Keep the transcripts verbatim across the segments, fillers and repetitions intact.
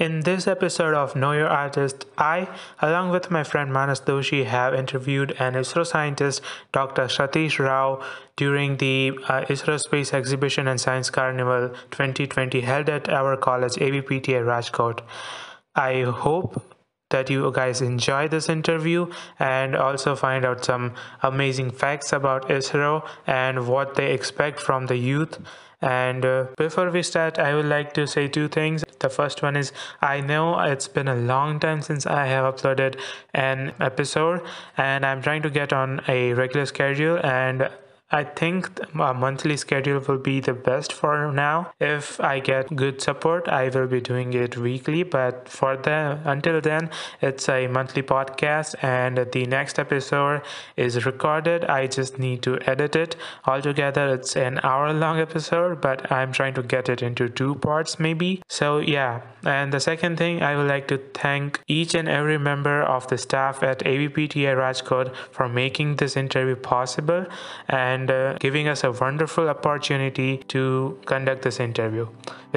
In this episode of Know Your Artist, I, along with my friend Manas Doshi, have interviewed an ISRO scientist, Doctor Satish Rao, during the uh, ISRO Space Exhibition and Science Carnival twenty twenty held at our college A V P T I Rajkot. I hope that you guys enjoy this interview and also find out some amazing facts about ISRO and what they expect from the youth. And uh, before we start, I would like to say two things. The first one is, I know it's been a long time since I have uploaded an episode, and I'm trying to get on a regular schedule, and I think a monthly schedule will be the best for now. If I get good support, I will be doing it weekly, but for the until then, it's a monthly podcast, and the next episode is recorded. I just need to edit it. Altogether, it's an hour-long episode, but I'm trying to get it into two parts maybe. So yeah, and the second thing, I would like to thank each and every member of the staff at A V P T I Rajkot for making this interview possible and And uh, giving us a wonderful opportunity to conduct this interview.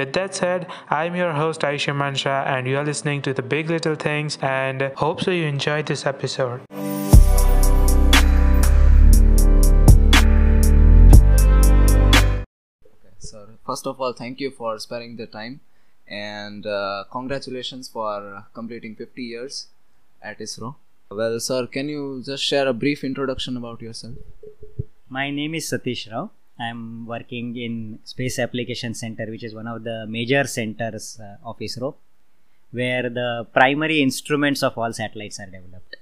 With that said, I'm your host Aisha Mansha, and you are listening to The Big Little Things, and hope so you enjoyed this episode. Okay, so first of all, thank you for sparing the time, and uh, congratulations for completing fifty years at ISRO. Well, sir, can you just share a brief introduction about yourself? My name is Satish Rao. I am working in Space Application Centre, which is one of the major centres uh, of ISRO, where the primary instruments of all satellites are developed.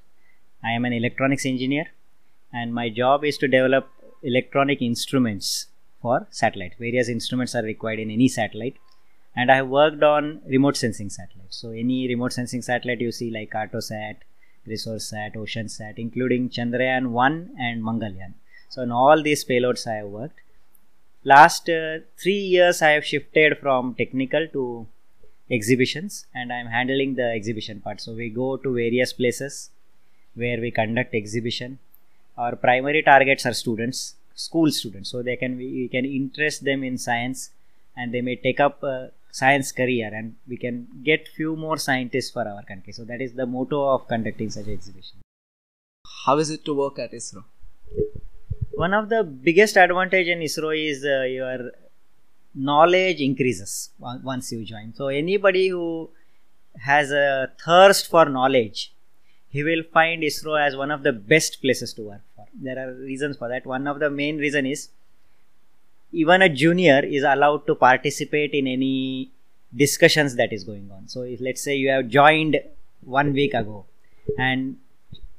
I am an electronics engineer, and my job is to develop electronic instruments for satellite. Various instruments are required in any satellite, and I have worked on remote sensing satellites. So any remote sensing satellite you see, like Cartosat, Resource Sat, Ocean Sat, including Chandrayaan one and Mangalyaan. So in all these payloads I have worked. Last uh, three years I have shifted from technical to exhibitions, and I am handling the exhibition part. So we go to various places where we conduct exhibition. Our primary targets are students, school students. So they can, we, we can interest them in science, and they may take up a science career, and we can get few more scientists for our country. So that is the motto of conducting such exhibition. How is it to work at ISRO? One of the biggest advantage in ISRO is uh, your knowledge increases once you join. So anybody who has a thirst for knowledge, he will find ISRO as one of the best places to work for. There are reasons for that. One of the main reason is, even a junior is allowed to participate in any discussions that is going on. So if, let's say you have joined one week ago, and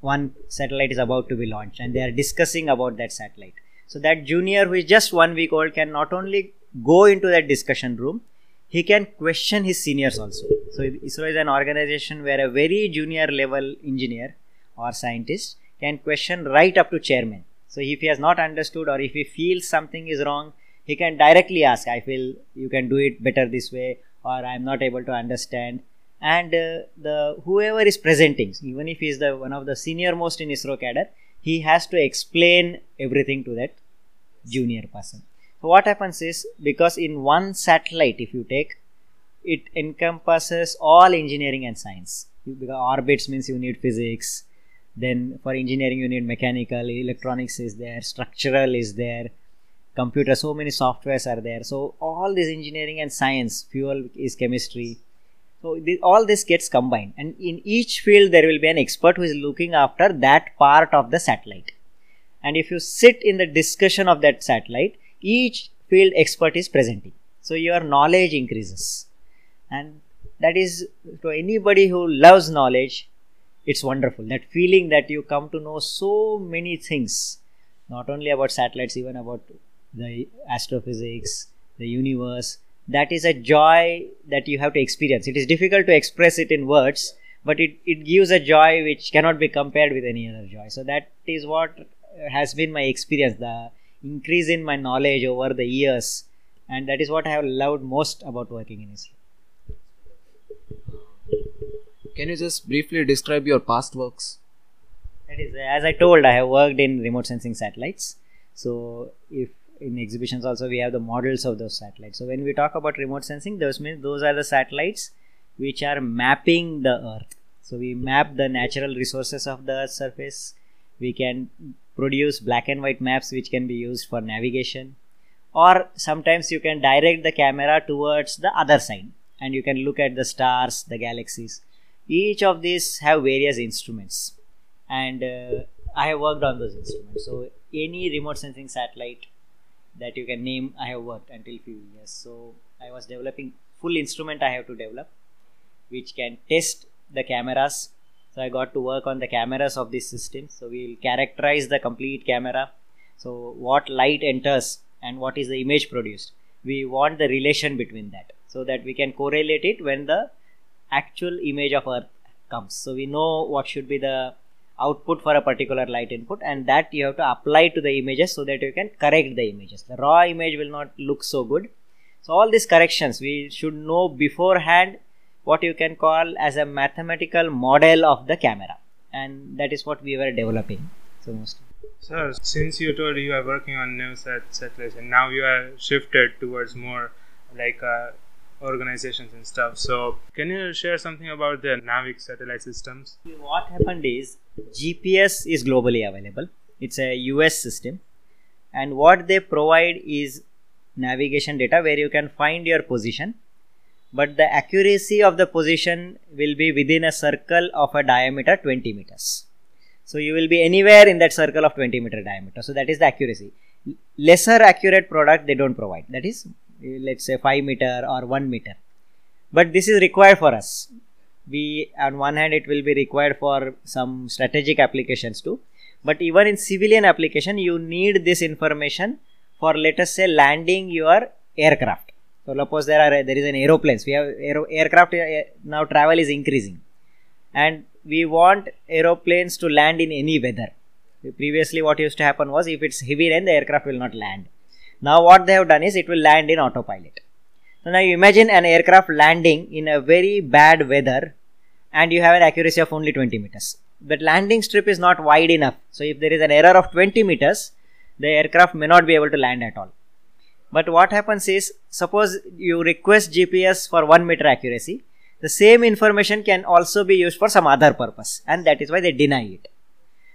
one satellite is about to be launched, and they are discussing about that satellite. So that junior who is just one week old can not only go into that discussion room, he can question his seniors also. So ISRO is an organization where a very junior level engineer or scientist can question right up to chairman. So if he has not understood, or if he feels something is wrong, he can directly ask, I feel you can do it better this way, or I am not able to understand. And uh, the whoever is presenting, even if he is the one of the senior most in ISRO cadre, he has to explain everything to that junior person. So what happens is, because in one satellite, if you take, it encompasses all engineering and science. Because orbits means you need physics, then for engineering you need mechanical, electronics is there, structural is there, computer, so many softwares are there. So all this engineering and science, fuel is chemistry. So this, all this gets combined, and in each field there will be an expert who is looking after that part of the satellite. And if you sit in the discussion of that satellite, each field expert is presenting. So your knowledge increases, and that is, to anybody who loves knowledge, it's wonderful. That feeling that you come to know so many things, not only about satellites, even about the astrophysics, the universe. That is a joy that you have to experience. It is difficult to express it in words, but it, it gives a joy which cannot be compared with any other joy. So that is what has been my experience, the increase in my knowledge over the years. And that is what I have loved most about working in ISRO. Can you just briefly describe your past works? That is, as I told, I have worked in remote sensing satellites. So if in exhibitions also we have the models of those satellites. So when we talk about remote sensing, those means those are the satellites which are mapping the Earth. So we map the natural resources of the Earth's surface. We can produce black and white maps which can be used for navigation, or sometimes you can direct the camera towards the other side and you can look at the stars, the galaxies. Each of these have various instruments, and uh, I have worked on those instruments. So any remote sensing satellite that you can name, I have worked until few years. So I was developing full instrument I have to develop which can test the cameras. So I got to work on the cameras of this system. So we will characterize the complete camera. So what light enters and what is the image produced. We want the relation between that so that we can correlate it when the actual image of Earth comes. So we know what should be the output for a particular light input, and that you have to apply to the images so that you can correct the images. The raw image will not look so good. So all these corrections we should know beforehand, what you can call as a mathematical model of the camera, and that is what we were developing. So mostly. Sir, since you told you are working on new satellites and now you are shifted towards more like uh, organizations and stuff, so can you share something about the NavIC satellite systems? What happened is G P S is globally available. It's a U S system, and what they provide is navigation data where you can find your position, but the accuracy of the position will be within a circle of a diameter twenty meters. So you will be anywhere in that circle of twenty meter diameter. So that is the accuracy. Lesser accurate product they don't provide. That is, let's say five meter or one meter. But this is required for us. We, on one hand, it will be required for some strategic applications too. But even in civilian application, you need this information for, let us say, landing your aircraft. So suppose there are there is an aeroplanes. We have aero, aircraft now. Travel is increasing, and we want aeroplanes to land in any weather. Previously, what used to happen was if it's heavy rain, the aircraft will not land. Now what they have done is it will land in autopilot. So now you imagine an aircraft landing in a very bad weather, and you have an accuracy of only twenty meters. But landing strip is not wide enough. So if there is an error of twenty meters, the aircraft may not be able to land at all. But what happens is, suppose you request G P S for one meter accuracy, the same information can also be used for some other purpose, and that is why they deny it.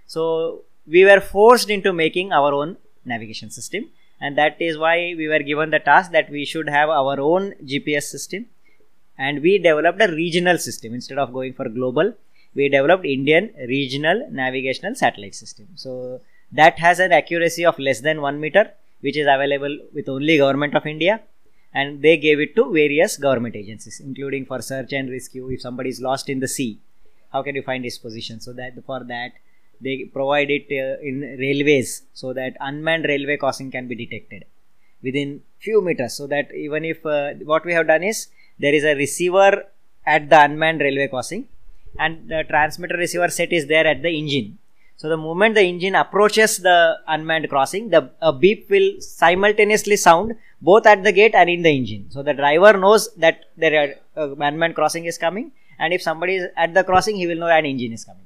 So we were forced into making our own navigation system, and that is why we were given the task that we should have our own G P S system, and we developed a regional system. Instead of going for global, we developed Indian regional navigational satellite system. So that has an accuracy of less than one meter, which is available with only Government of India, and they gave it to various government agencies, including for search and rescue. If somebody is lost in the sea, how can you find his position? So that for that they provide it uh, in railways, so that unmanned railway crossing can be detected within few meters. So that even if uh, what we have done is there is a receiver at the unmanned railway crossing, and the transmitter receiver set is there at the engine. So the moment the engine approaches the unmanned crossing, the a beep will simultaneously sound both at the gate and in the engine. So the driver knows that there are uh, unmanned crossing is coming, and if somebody is at the crossing, he will know an engine is coming.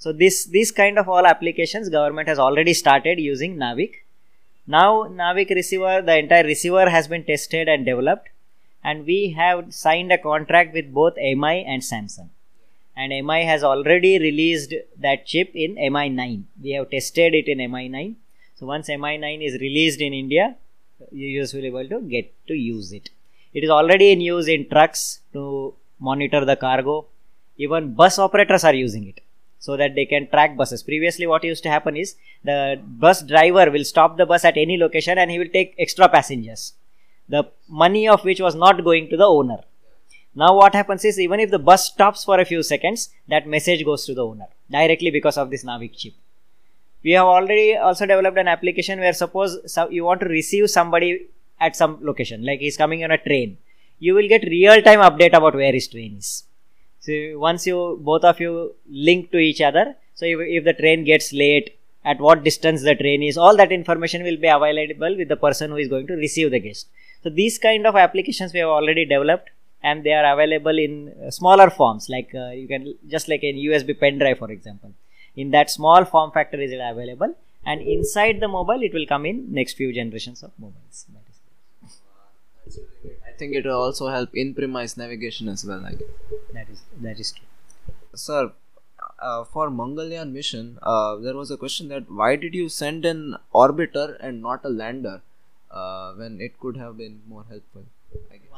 So this these kind of all applications, government has already started using NavIC. Now NavIC receiver, the entire receiver has been tested and developed, and we have signed a contract with both M I and Samsung. And M I has already released that chip in M I nine. We have tested it in M I nine. So once M I nine is released in India, users will be able to get to use it. It is already in use in trucks to monitor the cargo. Even bus operators are using it so that they can track buses. Previously, what used to happen is the bus driver will stop the bus at any location and he will take extra passengers, the money of which was not going to the owner. Now what happens is, even if the bus stops for a few seconds, that message goes to the owner directly because of this NavIC chip. We have already also developed an application where suppose you want to receive somebody at some location, like he's coming on a train. You will get real-time update about where his train is. So once you, both of you link to each other, so if, if the train gets late, at what distance the train is, all that information will be available with the person who is going to receive the guest. So these kind of applications we have already developed, and they are available in smaller forms, like uh, you can just like in U S B pen drive, for example. In that small form factor is it available, and inside the mobile it will come in next few generations of mobiles. That is it. think it will also help in-premise navigation as well. I guess. That is that is true. Sir, uh, for Mangalyaan mission, uh, there was a question that why did you send an orbiter and not a lander uh, when it could have been more helpful?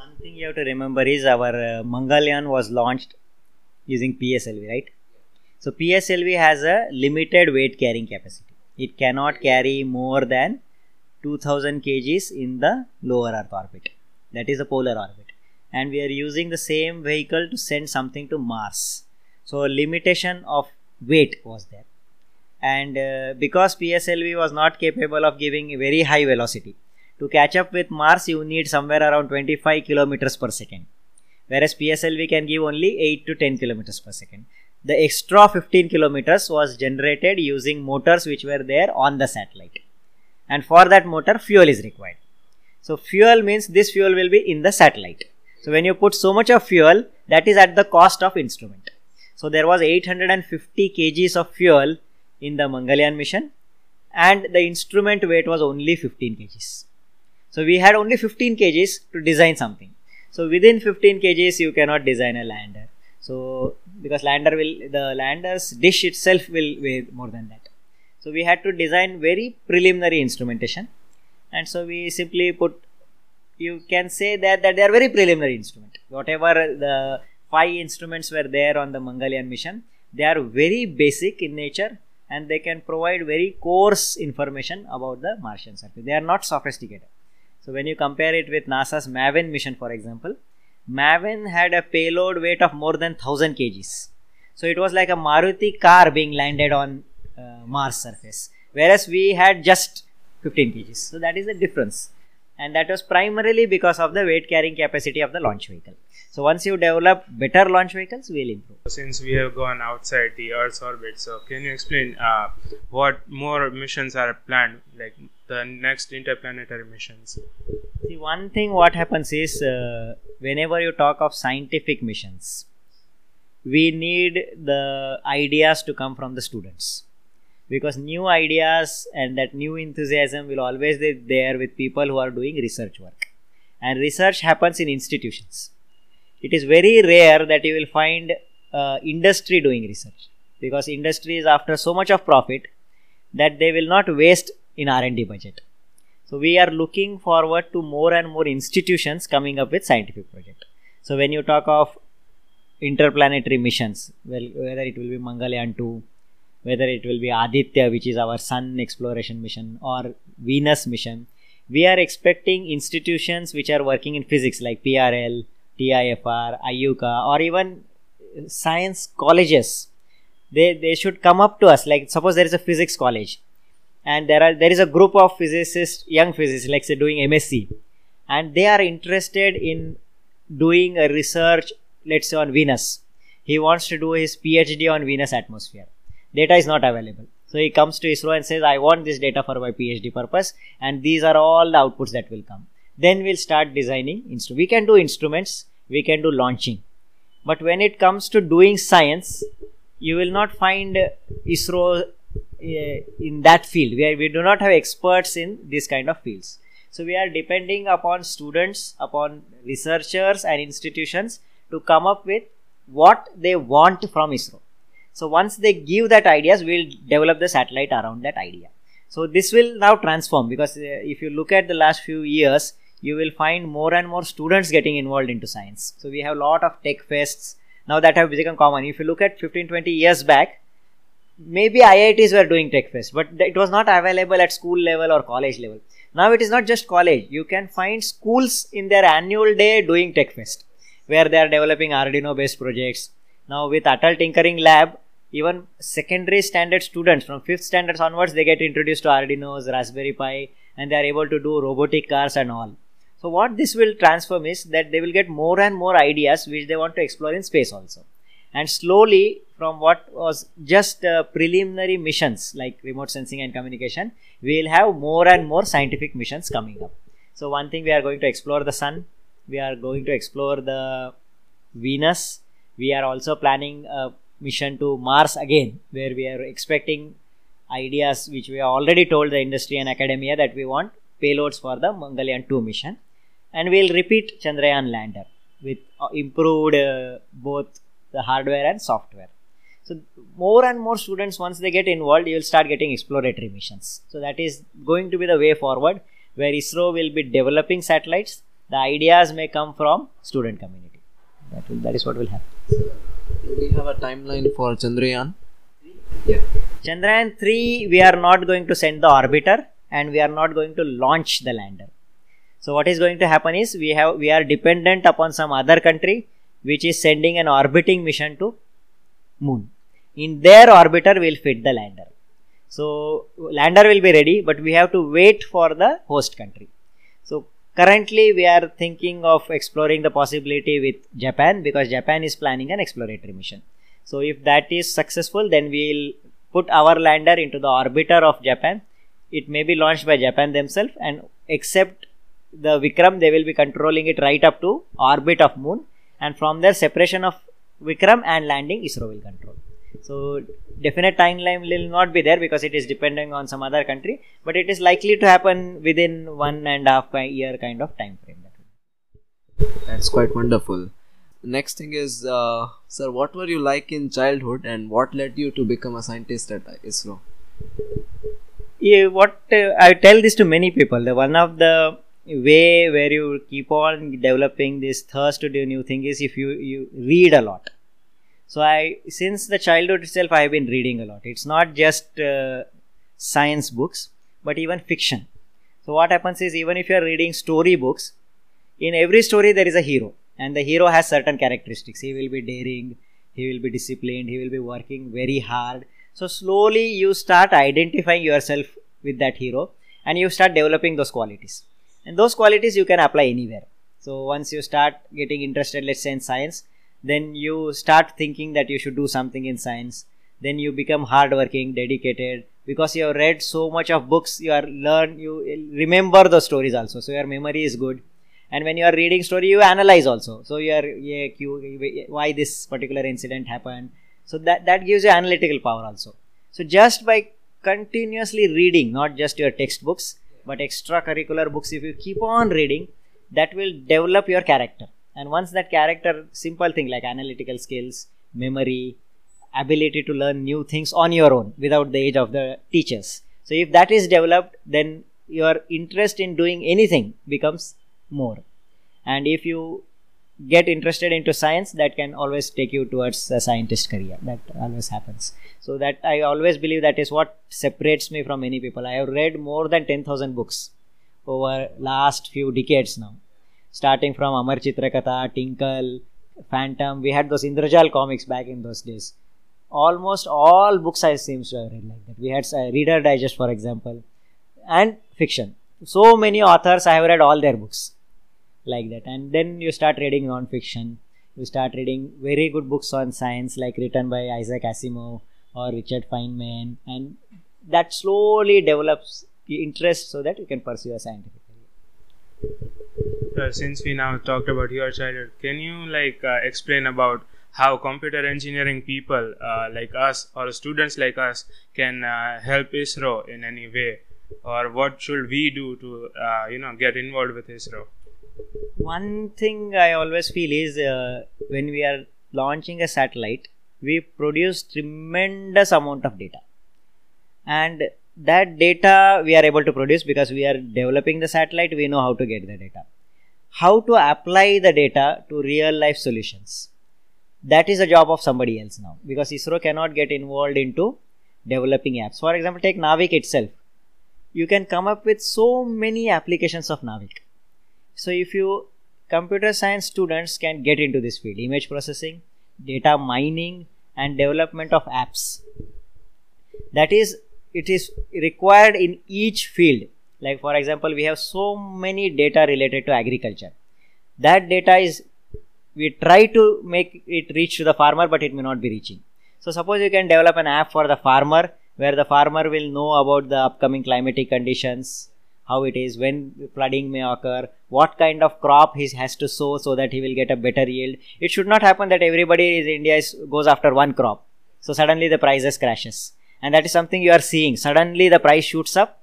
One thing you have to remember is our uh, Mangalyaan was launched using P S L V, right? So P S L V has a limited weight carrying capacity. It cannot carry more than two thousand kilograms in the lower earth orbit, that is the polar orbit, and we are using the same vehicle to send something to Mars. So a limitation of weight was there, and uh, because P S L V was not capable of giving a very high velocity, to catch up with Mars you need somewhere around twenty-five kilometers per second, whereas P S L V can give only eight to ten kilometers per second. The extra fifteen kilometers was generated using motors which were there on the satellite, and for that motor fuel is required. So fuel means this fuel will be in the satellite. So when you put so much of fuel, that is at the cost of instrument. So there was eight hundred fifty kilograms of fuel in the Mangalyaan mission, and the instrument weight was only fifteen kilograms. So we had only fifteen kilograms to design something. So within fifteen kilograms you cannot design a lander. So because lander will, the lander's dish itself will weigh more than that. So we had to design very preliminary instrumentation, and so we simply put, you can say that, that they are very preliminary instrument. Whatever the five instruments were there on the Mangalyaan mission, they are very basic in nature and they can provide very coarse information about the Martian surface. They are not sophisticated. So when you compare it with NASA's Maven mission, for example, Maven had a payload weight of more than one thousand kilograms. So it was like a Maruti car being landed on uh, Mars surface, whereas we had just fifteen kilograms. So that is the difference, and that was primarily because of the weight carrying capacity of the launch vehicle. So once you develop better launch vehicles, we will improve. Since we have gone outside the Earth's orbit, so can you explain uh, what more missions are planned, like the next interplanetary missions? See, one thing what happens is uh, whenever you talk of scientific missions, we need the ideas to come from the students, because new ideas and that new enthusiasm will always be there with people who are doing research work, and research happens in institutions. It is very rare that you will find uh, industry doing research, because industry is after so much of profit that they will not waste in R and D budget. So we are looking forward to more and more institutions coming up with scientific projects. So when you talk of interplanetary missions, well, whether it will be Mangalyaan two, whether it will be Aditya, which is our sun exploration mission, or Venus mission, we are expecting institutions which are working in physics like P R L, T I F R, I U C A, or even science colleges. They, they should come up to us. Like suppose there is a physics college, and there are there is a group of physicists, young physicists, like say doing M S c, and they are interested in doing a research, let's say on Venus. He wants to do his PhD on Venus atmosphere. Data is not available. So he comes to ISRO and says, I want this data for my PhD purpose, and these are all the outputs that will come. Then we'll start designing instruments. We can do instruments, we can do launching. But when it comes to doing science, you will not find ISRO uh, in that field. We, are, we do not have experts in this kind of fields. So we are depending upon students, upon researchers and institutions to come up with what they want from ISRO. So once they give that ideas, we'll develop the satellite around that idea. So this will now transform, because uh, if you look at the last few years, you will find more and more students getting involved into science. So we have a lot of tech fests now that have become common. If you look at fifteen to twenty years back, maybe I I Ts were doing tech fests, but it was not available at school level or college level. Now it is not just college. You can find schools in their annual day doing tech fest, where they are developing Arduino based projects. Now with Atal Tinkering Lab, even secondary standard students from fifth standards onwards, they get introduced to Arduinos, Raspberry Pi, and they are able to do robotic cars and all. So what this will transform is that they will get more and more ideas which they want to explore in space also. And slowly, from what was just uh, preliminary missions like remote sensing and communication, we will have more and more scientific missions coming up. So one thing, we are going to explore the sun, we are going to explore the Venus. We are also planning a mission to Mars again, where we are expecting ideas which we have already told the industry and academia that we want payloads for the Mangalyaan two mission. and we'll repeat Chandrayaan lander with improved uh, both the hardware and software. So more and more students, once they get involved, you will start getting exploratory missions. So that is going to be the way forward, where ISRO will be developing satellites. The ideas may come from student community. That will, that is what will happen. Do we have a timeline for Chandrayaan? Yeah. Chandrayaan three, we are not going to send the orbiter and we are not going to launch the lander. So what is going to happen is we have we are dependent upon some other country which is sending an orbiting mission to Moon. In their orbiter we will fit the lander. So lander will be ready, but we have to wait for the host country. So currently we are thinking of exploring the possibility with Japan, because Japan is planning an exploratory mission. So if that is successful, then we will put our lander into the orbiter of Japan. It may be launched by Japan themselves, and except the Vikram, they will be controlling it right up to orbit of Moon, and from there separation of Vikram and landing ISRO will control. So definite timeline will not be there because it is depending on some other country, but it is likely to happen within one and a half year kind of time frame. That's quite wonderful. Next thing is, uh, sir, what were you like in childhood and what led you to become a scientist at ISRO? Yeah, what uh, I tell this to many people, the one of the way where you keep on developing this thirst to do new thing is if you you read a lot. So I, since the childhood itself, I have been reading a lot. It's not just uh, science books, but even fiction. So what happens is, even if you are reading story books, in every story there is a hero, and the hero has certain characteristics. He will be daring, he will be disciplined, he will be working very hard. So slowly you start identifying yourself with that hero and you start developing those qualities. And those qualities you can apply anywhere. So once you start getting interested, let's say in science, then you start thinking that you should do something in science. Then you become hardworking, dedicated, because you have read so much of books, you are learn, you remember those stories also. So your memory is good. And when you are reading story, you analyze also. So you are, yeah, why this particular incident happened. So that, that gives you analytical power also. So just by continuously reading, not just your textbooks, but extracurricular books, if you keep on reading, that will develop your character. And once that character, simple thing like analytical skills, memory, ability to learn new things on your own without the aid of the teachers. So if that is developed, then your interest in doing anything becomes more. And if you get interested into science, that can always take you towards a scientist career. That always happens. So that I always believe that is what separates me from many people. I have read more than ten thousand books over last few decades now, starting from Amar Chitra Katha, Tinkle, Phantom. We had those Indrajal comics back in those days. Almost all books I seem to have read like that. We had uh, Reader Digest, for example, and fiction. So many authors, I have read all their books like that. And then you start reading non-fiction. You start reading very good books on science, like written by Isaac Asimov or Richard Feynman, and that slowly develops interest so that you can pursue a scientific career. Uh, since we now talked about your childhood, can you like uh, explain about how computer engineering people uh, like us or students like us can uh, help ISRO in any way, or what should we do to uh, you know get involved with ISRO? One thing I always feel is uh, when we are launching a satellite, we produce tremendous amount of data, and that data we are able to produce because we are developing the satellite. We know how to get the data, how to apply the data to real life solutions. That is a job of somebody else now, because ISRO cannot get involved into developing apps. For example, take NavIC itself. You can come up with so many applications of NavIC. So if you computer science students can get into this field, image processing, data mining, and development of apps. That is, it is required in each field. Like for example, we have so many data related to agriculture. That data is, we try to make it reach to the farmer, but it may not be reaching. So suppose you can develop an app for the farmer, where the farmer will know about the upcoming climatic conditions, how it is, when flooding may occur, what kind of crop he has to sow so that he will get a better yield. It should not happen that everybody in India is, goes after one crop. So suddenly the prices crashes. And that is something you are seeing. Suddenly the price shoots up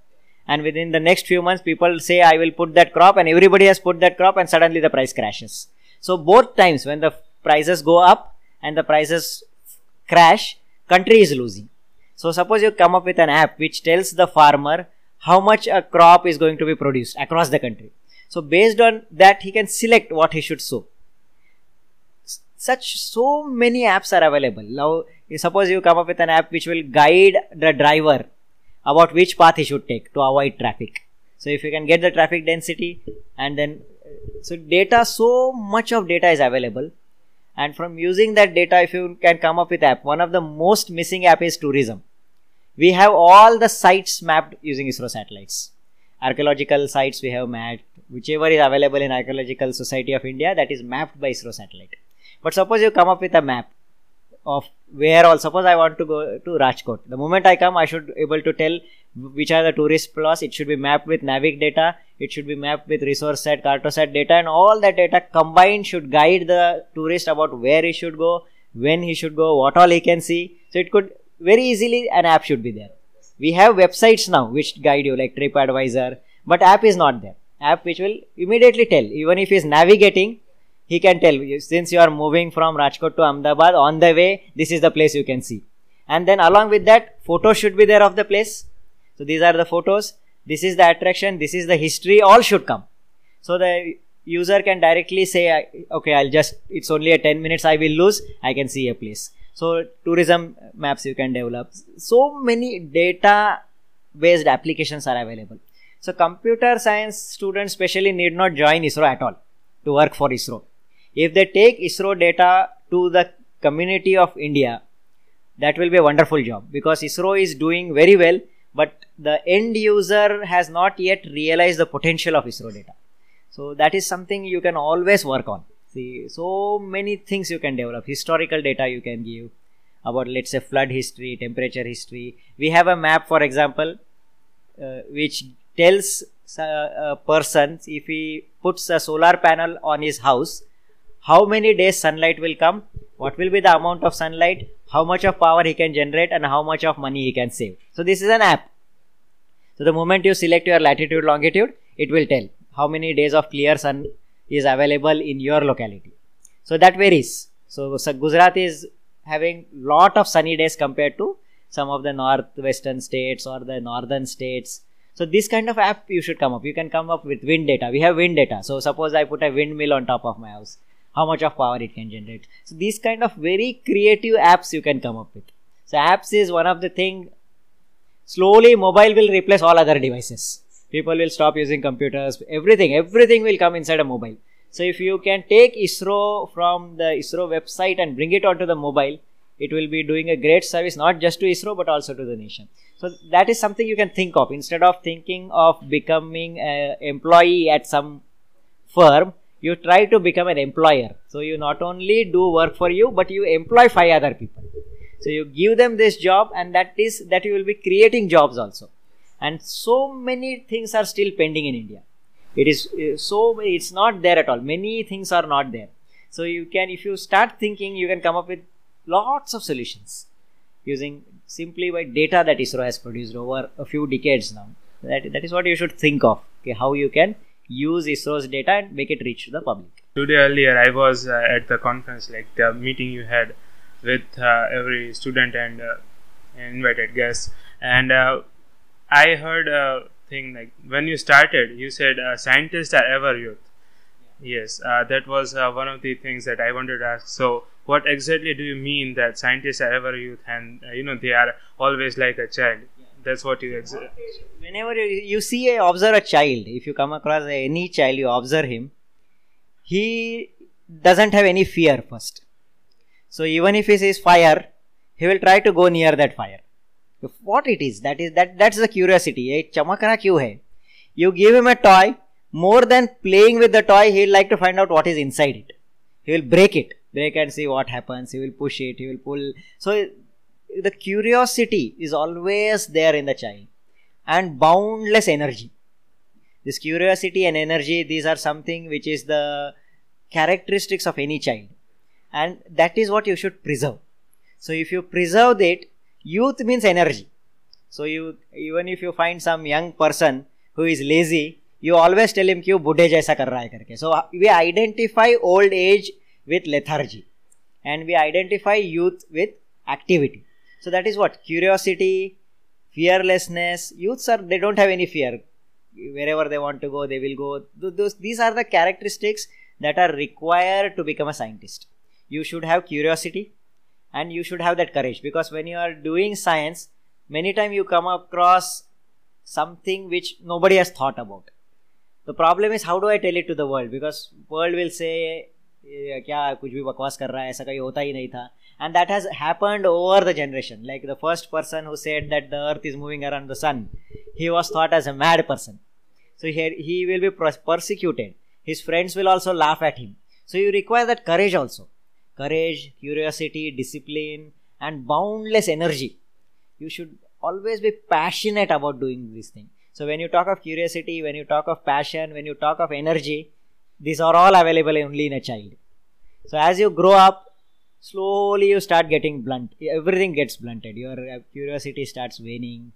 and within the next few months people say I will put that crop, and everybody has put that crop, and suddenly the price crashes. So both times when the prices go up and the prices crash, country is losing. So suppose you come up with an app which tells the farmer how much a crop is going to be produced across the country. So based on that he can select what he should sow. Such so many apps are available. Now suppose you come up with an app which will guide the driver about which path he should take to avoid traffic. So if you can get the traffic density, and then so data, so much of data is available, and from using that data if you can come up with app. One of the most missing app is tourism. We have all the sites mapped using ISRO satellites. Archaeological sites we have mapped, whichever is available in Archaeological Society of India, that is mapped by ISRO satellite. But suppose you come up with a map of where all, suppose I want to go to Rajkot. The moment I come, I should be able to tell which are the tourist plots. It should be mapped with NavIC data, it should be mapped with Resource Sat, Cartosat data, and all that data combined should guide the tourist about where he should go, when he should go, what all he can see. So it could very easily, an app should be there. We have websites now which guide you, like TripAdvisor, but app is not there. App which will immediately tell, even if he is navigating, he can tell you, since you are moving from Rajkot to Ahmedabad, on the way, this is the place you can see. And then along with that, photos should be there of the place. So these are the photos, this is the attraction, this is the history, all should come. So the user can directly say, okay, I'll just, it's only a ten minutes I will lose, I can see a place. So tourism maps you can develop. So many data based applications are available. So computer science students especially need not join ISRO at all to work for ISRO. If they take ISRO data to the community of India, that will be a wonderful job, because ISRO is doing very well, but the end user has not yet realized the potential of ISRO data. So that is something you can always work on. See, so many things you can develop. Historical data you can give about, let's say, flood history, temperature history. We have a map, for example, uh, which tells a person if he puts a solar panel on his house, how many days sunlight will come, what will be the amount of sunlight, how much of power he can generate, and how much of money he can save. So this is an app. So the moment you select your latitude, longitude, it will tell how many days of clear sun is available in your locality. So that varies. So, so Gujarat is having lot of sunny days compared to some of the northwestern states or the northern states. So this kind of app you should come up. You can come up with wind data. We have wind data. So suppose I put a windmill on top of my house, how much of power it can generate. So these kind of very creative apps you can come up with. So apps is one of the thing. Slowly mobile will replace all other devices. People will stop using computers. Everything, everything will come inside a mobile. So if you can take ISRO from the ISRO website and bring it onto the mobile, it will be doing a great service, not just to ISRO, but also to the nation. So that is something you can think of. Instead of thinking of becoming an employee at some firm, you try to become an employer. So you not only do work for you, but you employ five other people. So you give them this job, and that is that you will be creating jobs also. And so many things are still pending in India. It is so, it's not there at all. Many things are not there. So you can, if you start thinking, you can come up with lots of solutions using simply by data that ISRO has produced over a few decades now. That, that is what you should think of, okay, how you can use ISRO's data and make it reach to the public. Today earlier I was uh, at the conference, like the meeting you had with uh, every student and uh, invited guests, and uh, I heard a thing like, when you started you said uh, scientists are ever youth. Yeah. Yes, uh, that was uh, one of the things that I wanted to ask. So what exactly do you mean that scientists are ever youth, and uh, you know, they are always like a child? Yeah. That's what you ex whenever you, you see a observe a child, if you come across any child, you observe him, he doesn't have any fear first. So even if he sees fire, he will try to go near that fire. What it is, that is that that's the curiosity. Ye chamakna kyun hai? You give him a toy, more than playing with the toy, he'll like to find out what is inside it. He will break it, break and see what happens. He will push it, he will pull. So the curiosity is always there in the child, and boundless energy. This curiosity and energy, these are something which is the characteristics of any child, and that is what you should preserve. So if you preserve it, youth means energy. So you, even if you find some young person who is lazy, you always tell him कि बुढ़े जैसा कर रहा है करके. So we identify old age with lethargy, and we identify youth with activity. So that is what curiosity, fearlessness. Youths are, they don't have any fear. Wherever they want to go, they will go. Those, these are the characteristics that are required to become a scientist. You should have curiosity, and you should have that courage, because when you are doing science, many times you come across something which nobody has thought about. The problem is, how do I tell it to the world? Because world will say, "Kya kuch bhi bakwas kar raha hai, aisa kahi hota hi nahi tha." And that has happened over the generation. Like the first person who said that the earth is moving around the sun, he was thought as a mad person. So he, he will be persecuted. His friends will also laugh at him. So you require that courage also. Courage, curiosity, discipline, and boundless energy. You should always be passionate about doing this thing. So when you talk of curiosity, when you talk of passion, when you talk of energy, these are all available only in a child. So as you grow up, slowly you start getting blunt. Everything gets blunted. Your curiosity starts waning.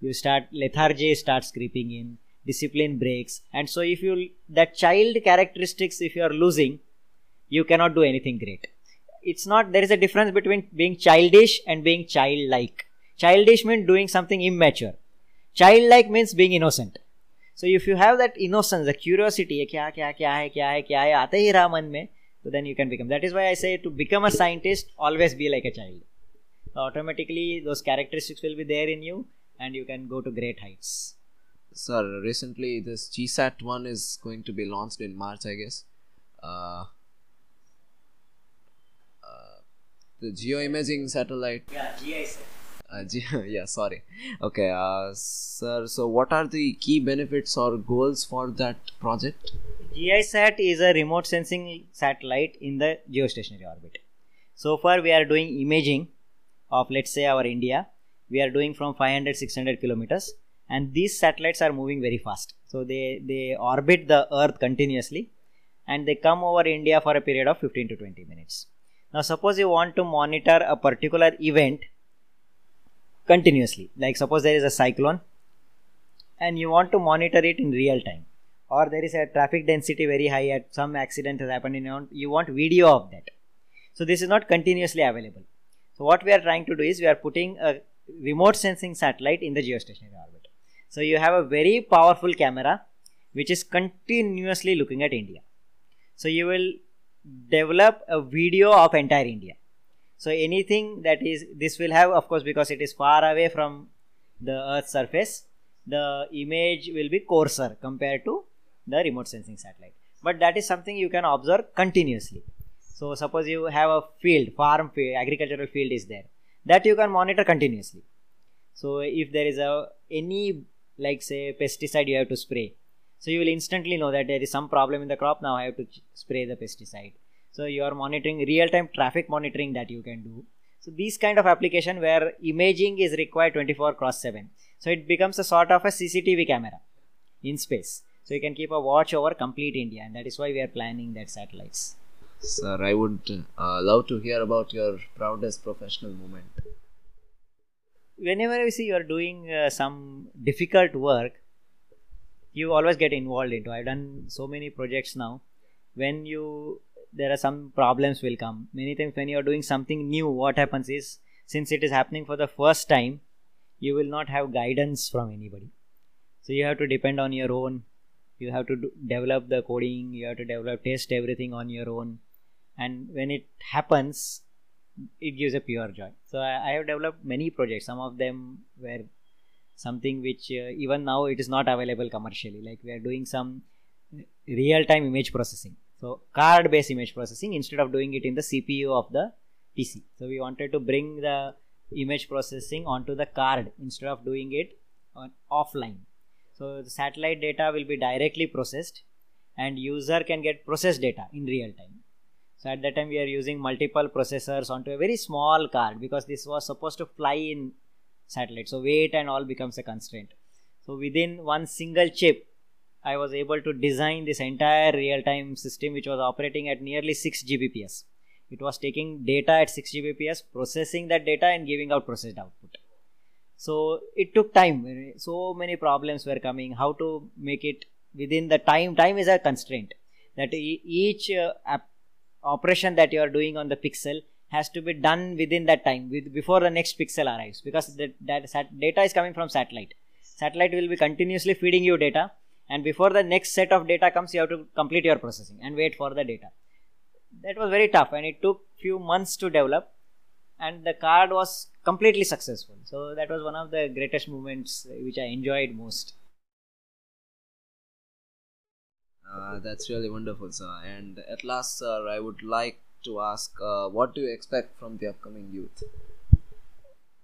You start, lethargy starts creeping in. Discipline breaks. And so if you, that child characteristics, if you are losing, you cannot do anything great. It's not, there is a difference between being childish and being childlike. Childish means doing something immature. Childlike means being innocent. So if you have that innocence, the curiosity, kya, kya, kya hai, kya hai, kya hai, aate hi raha man mein, so then you can become. That is why I say to become a scientist, always be like a child. So automatically those characteristics will be there in you, and you can go to great heights. Sir, recently this GISAT one is going to be launched in March, I guess. Uh, uh, the geoimaging satellite. Yeah, GISAT. Uh, yeah, sorry. Okay, uh, sir, so what are the key benefits or goals for that project? GISAT is a remote sensing satellite in the geostationary orbit. So far we are doing imaging of, let's say, our India. We are doing from five hundred to six hundred kilometers, and these satellites are moving very fast. So they, they orbit the earth continuously, and they come over India for a period of fifteen to twenty minutes. Now suppose you want to monitor a particular event continuously, like suppose there is a cyclone and you want to monitor it in real time, or there is a traffic density very high, at some accident has happened and you want video of that. So this is not continuously available. So what we are trying to do is, we are putting a remote sensing satellite in the geostationary orbit. So you have a very powerful camera which is continuously looking at India. So you will develop a video of entire India. So anything that is, this will have, of course, because it is far away from the Earth's surface, the image will be coarser compared to the remote sensing satellite. But that is something you can observe continuously. So suppose you have a field, farm field, agricultural field is there, that you can monitor continuously. So if there is a, any, like say, pesticide you have to spray, so you will instantly know that there is some problem in the crop, now I have to spray the pesticide. So you are monitoring, real-time traffic monitoring that you can do. So these kind of application where imaging is required twenty-four cross seven. So it becomes a sort of a C C T V camera in space. So you can keep a watch over complete India, and that is why we are planning that satellites. Sir, I would uh, love to hear about your proudest professional moment. Whenever you see you are doing uh, some difficult work, you always get involved into it. I've done so many projects now. When you... there are some problems will come. Many times when you are doing something new, what happens is, since it is happening for the first time, you will not have guidance from anybody. So you have to depend on your own. You have to do, develop the coding, you have to develop, test everything on your own. And when it happens, it gives a pure joy. So I, I have developed many projects. Some of them were something which uh, even now it is not available commercially. Like we are doing some real-time image processing. So card-based image processing instead of doing it in the C P U of the P C. So we wanted to bring the image processing onto the card instead of doing it on offline. So the satellite data will be directly processed, and user can get processed data in real time. So at that time we are using multiple processors onto a very small card, because this was supposed to fly in satellite. So weight and all becomes a constraint. So within one single chip, I was able to design this entire real-time system which was operating at nearly six G B P S. It was taking data at six G B P S, processing that data and giving out processed output. So it took time. So many problems were coming. How to make it within the time. Time is a constraint. That each uh, app operation that you are doing on the pixel has to be done within that time, with before the next pixel arrives, because the, that sat data is coming from satellite. Satellite will be continuously feeding you data, and before the next set of data comes, you have to complete your processing and wait for the data. That was very tough, and it took few months to develop, and the card was completely successful. So that was one of the greatest moments which I enjoyed most. Uh, that's really wonderful, sir. And at last, sir, I would like to ask, uh, what do you expect from the upcoming youth?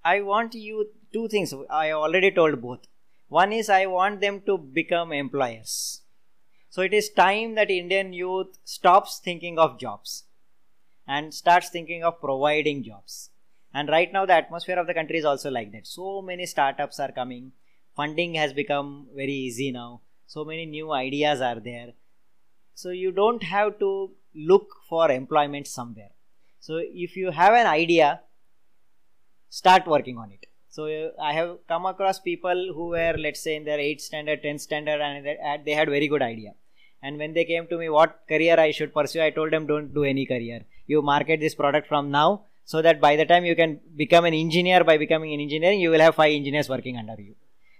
I want youth two things. I already told both. One is I want them to become employers. So it is time that Indian youth stops thinking of jobs and starts thinking of providing jobs. And right now the atmosphere of the country is also like that. So many startups are coming. Funding has become very easy now. So many new ideas are there. So you don't have to look for employment somewhere. So if you have an idea, start working on it. So uh, I have come across people who were, let's say, in their eighth standard, tenth standard, and they had very good idea. And when they came to me, what career I should pursue, I told them, don't do any career. You market this product from now, so that by the time you can become an engineer, by becoming an engineer, you will have five engineers working under you.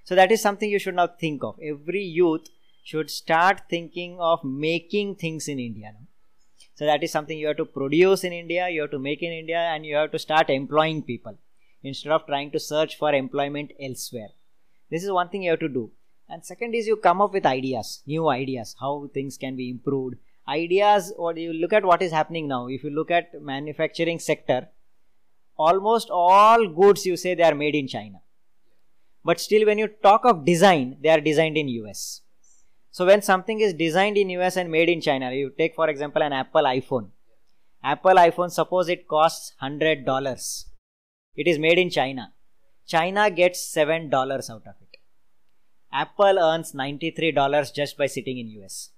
So that is something you should now think of. Every youth should start thinking of making things in India. No? So that is something you have to produce in India, you have to make in India, and you have to start employing people instead of trying to search for employment elsewhere. This is one thing you have to do. And second is you come up with ideas, new ideas, how things can be improved. Ideas, or you look at what is happening now. If you look at manufacturing sector, almost all goods you say they are made in China. But still when you talk of design, they are designed in U S. So when something is designed in U S and made in China, you take for example an Apple iPhone. Apple iPhone, suppose it costs one hundred dollars. It is made in China. China gets seven dollars out of it. Apple earns ninety-three dollars just by sitting in U S.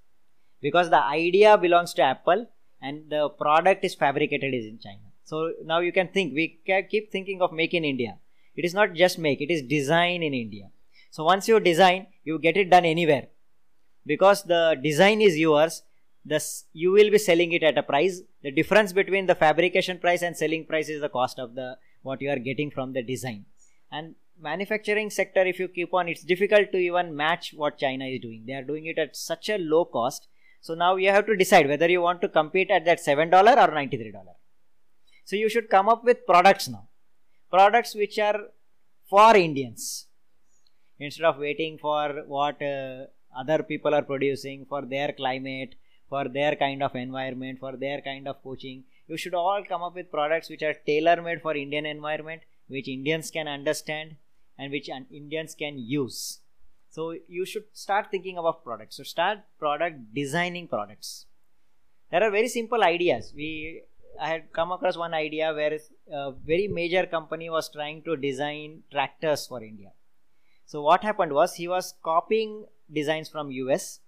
Because the idea belongs to Apple and the product is fabricated in China. So now you can think, we can keep thinking of make in India. It is not just make, it is design in India. So once you design, you get it done anywhere. Because the design is yours, thus you will be selling it at a price. The difference between the fabrication price and selling price is the cost of the what you are getting from the design. And manufacturing sector, if you keep on, it's difficult to even match what China is doing. They are doing it at such a low cost. So now you have to decide whether you want to compete at that seven dollars or ninety-three dollars. So you should come up with products now. Products which are for Indians, instead of waiting for what uh, other people are producing for their climate, for their kind of environment, for their kind of coaching. You should all come up with products which are tailor-made for Indian environment, which Indians can understand and which Indians can use. So you should start thinking about products. So start product designing products. There are very simple ideas. We I had come across one idea where a very major company was trying to design tractors for India. So what happened was he was copying designs from U S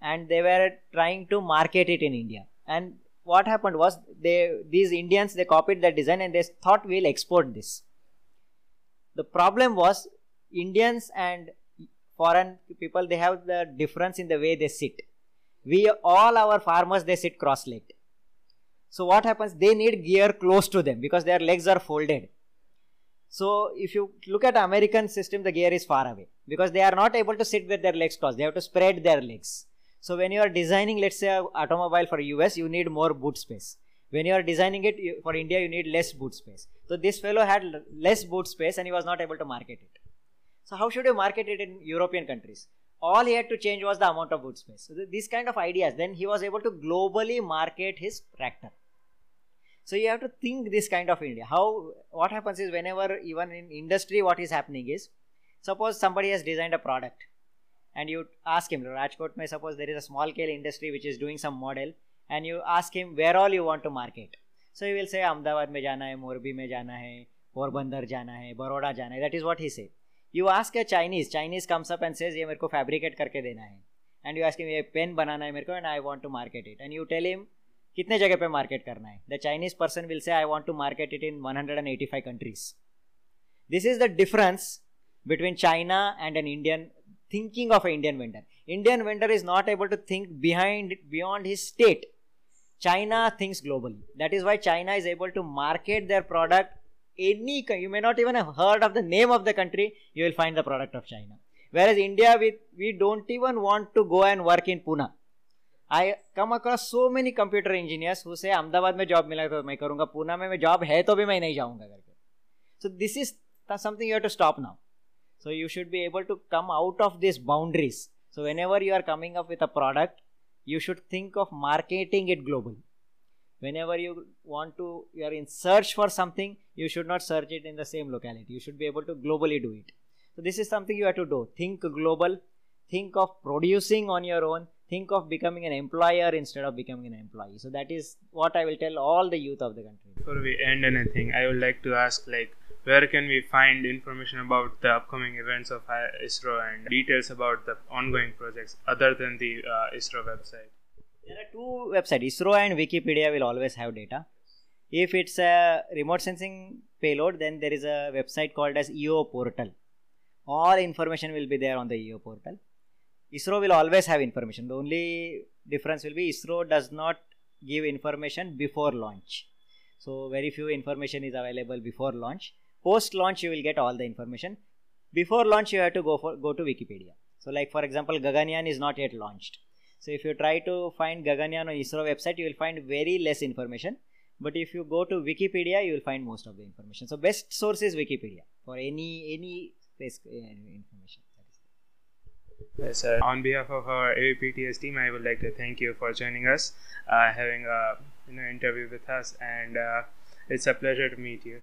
and they were trying to market it in India. And what happened was they these Indians, they copied that design and they thought we'll export this. The problem was Indians and foreign people, they have the difference in the way they sit. We all our farmers, they sit cross-legged. So what happens, they need gear close to them because their legs are folded. So if you look at American system, the gear is far away because they are not able to sit with their legs crossed. They have to spread their legs. So when you are designing, let's say, an automobile for U S, you need more boot space. When you are designing it for India, you need less boot space. So this fellow had less boot space and he was not able to market it. So how should you market it in European countries? All he had to change was the amount of boot space. So these kind of ideas, then he was able to globally market his tractor. So you have to think this kind of India. How, what happens is whenever even in industry what is happening is, suppose somebody has designed a product and you ask him, Rajkot may suppose there is a small scale industry which is doing some model and you ask him where all you want to market. So he will say Ahmedabad mein jana hai, Morbi mein jana hai, Porbandar jana hai, Baroda jana hai. That is what he says. You ask a Chinese, Chinese comes up and says, ye mereko fabricate karke dena hai. And you ask him, ye pen banana hai mereko and I want to market it. And you tell him, kitne jagah pe market karna hai? The Chinese person will say, I want to market it in one hundred eighty-five countries. This is the difference between China and an Indian, thinking of an Indian vendor. Indian vendor is not able to think behind, beyond his state. China thinks globally. That is why China is able to market their product. Any, you may not even have heard of the name of the country, you will find the product of China. Whereas India, we, we don't even want to go and work in Pune. I come across so many computer engineers who say, Ahmedabad mein job mila to main karunga, Pune mein job hai to bhi main nahi jaunga karke. So this is something you have to stop now. So you should be able to come out of these boundaries. So whenever you are coming up with a product, you should think of marketing it globally. Whenever you want to, you are in search for something, you should not search it in the same locality. You should be able to globally do it. So this is something you have to do. Think global, think of producing on your own, think of becoming an employer instead of becoming an employee. So that is what I will tell all the youth of the country. Before we end anything, I would like to ask, like, where can we find information about the upcoming events of ISRO and details about the ongoing projects other than the uh, ISRO website? There are two websites, ISRO and Wikipedia will always have data. If it's a remote sensing payload, then there is a website called as E O portal. All information will be there on the E O portal. ISRO will always have information. The only difference will be ISRO does not give information before launch. So very few information is available before launch. Post launch you will get all the information. Before launch you have to go for go to Wikipedia. So like for example, Gaganyaan is not yet launched. So if you try to find Gaganyaan on ISRO website, you will find very less information. But if you go to Wikipedia, you will find most of the information. So best source is Wikipedia for any any space information. Yes, sir. On behalf of our A V P T I team, I would like to thank you for joining us, uh, having a you know interview with us, and uh, it's a pleasure to meet you.